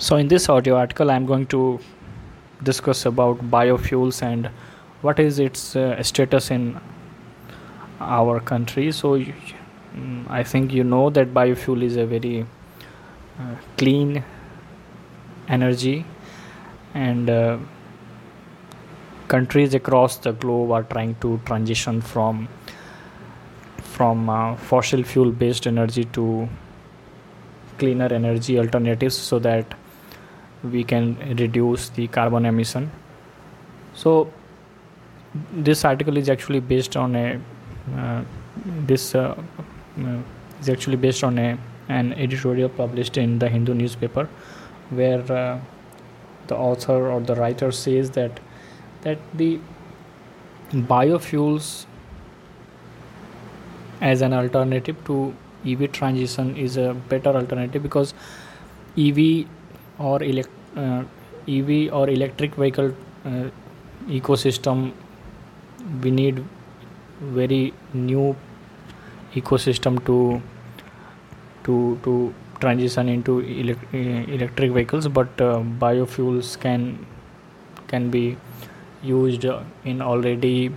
So in this audio article, I'm going to discuss about biofuels and what is its status in our country. So I think you know that biofuel is a very clean energy, and countries across the globe are trying to transition from fossil fuel based energy to cleaner energy alternatives so that we can reduce the carbon emission. So this article is actually based on an editorial published in the Hindu newspaper, where the author or the writer says that the biofuels as an alternative to EV transition is a better alternative, because EV or electric vehicle ecosystem, we need very new ecosystem to transition into electric vehicles, but biofuels can be used in already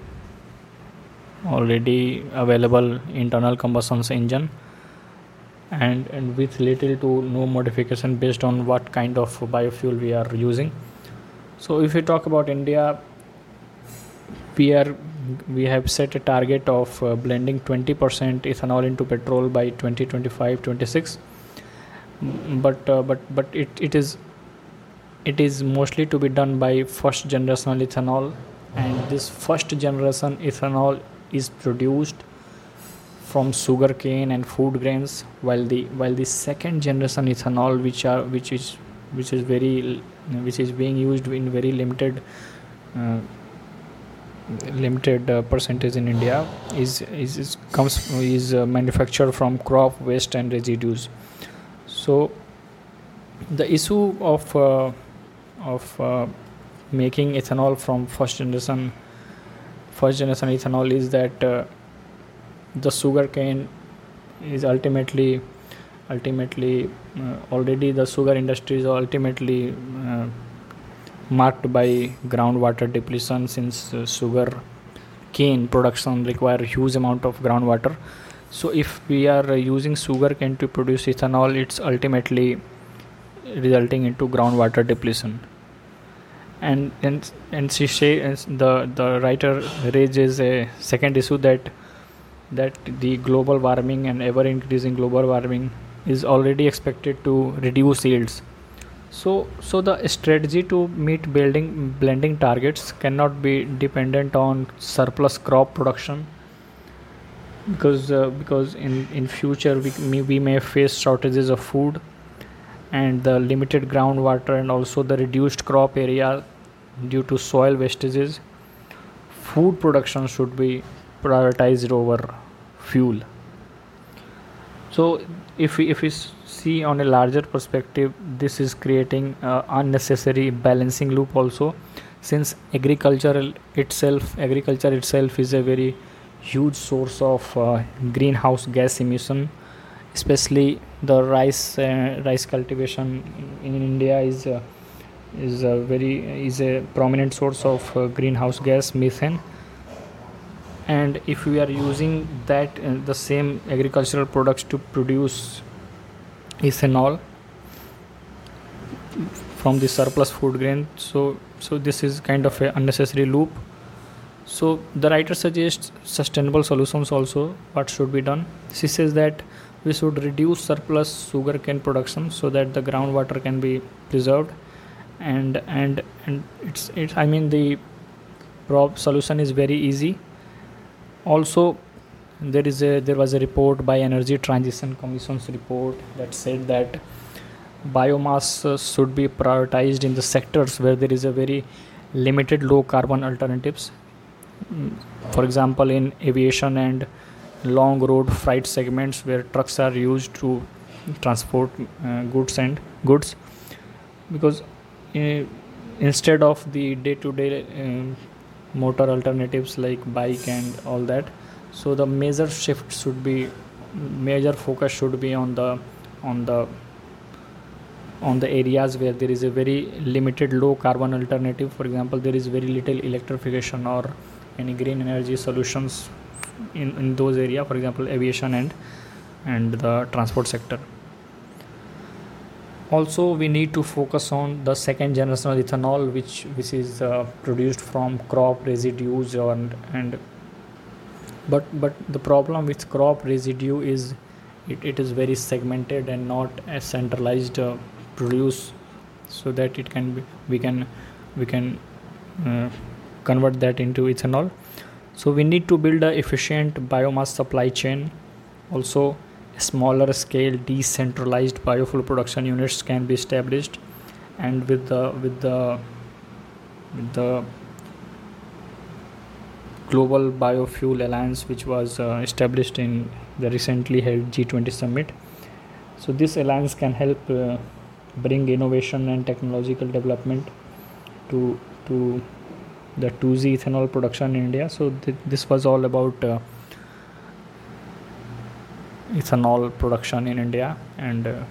available internal combustion engine, and with little to no modification based on what kind of biofuel we are using. So if we talk about India, we have set a target of blending 20% ethanol into petrol by 2025-26, but it is mostly to be done by first generational ethanol, and this first generation ethanol is produced from sugarcane and food grains, while the second generation ethanol, which is being used in very limited percentage in India, is manufactured from crop waste and residues. So the issue of making ethanol from first generation ethanol is that the sugarcane is ultimately already the sugar industry is ultimately marked by groundwater depletion, since sugar cane production require huge amount of groundwater. So if we are using sugarcane to produce ethanol, it's ultimately resulting into groundwater depletion. And she says, the writer raises a second issue that the global warming and ever increasing global warming is already expected to reduce yields. So the strategy to meet blending targets cannot be dependent on surplus crop production, because in future we may face shortages of food, and the limited groundwater, and also the reduced crop area due to soil wastages. Food production should be prioritized over fuel. So if we see on a larger perspective, this is creating unnecessary balancing loop also, since agriculture itself is a very huge source of greenhouse gas emission. Especially the rice cultivation in India is a prominent source of greenhouse gas methane, and if we are using that the same agricultural products to produce ethanol from the surplus food grain, so this is kind of an unnecessary loop. So the writer suggests sustainable solutions also. What should be done? She says that we should reduce surplus sugarcane production so that the groundwater can be preserved, and the solution is very easy. Also, there was a report by Energy Transition Commission's report that said that biomass should be prioritized in the sectors where there is a very limited low carbon alternatives. For example, in aviation and long road freight segments, where trucks are used to transport goods, because instead of the day-to-day motor alternatives like bike and all that, so the major focus should be on the on the areas where there is a very limited low carbon alternative. For example, there is very little electrification or any green energy solutions in those areas, for example aviation and the transport sector. Also, we need to focus on the second generation of ethanol, which is produced from crop residues but the problem with crop residue is it is very segmented and not a centralized produce, so that it can be, we can convert that into ethanol. So we need to build an efficient biomass supply chain. Also, smaller scale decentralized biofuel production units can be established, and with the global biofuel alliance, which was established in the recently held G20 summit. So this alliance can help bring innovation and technological development to the 2G ethanol production in India. So this was all about ethanol production in India, and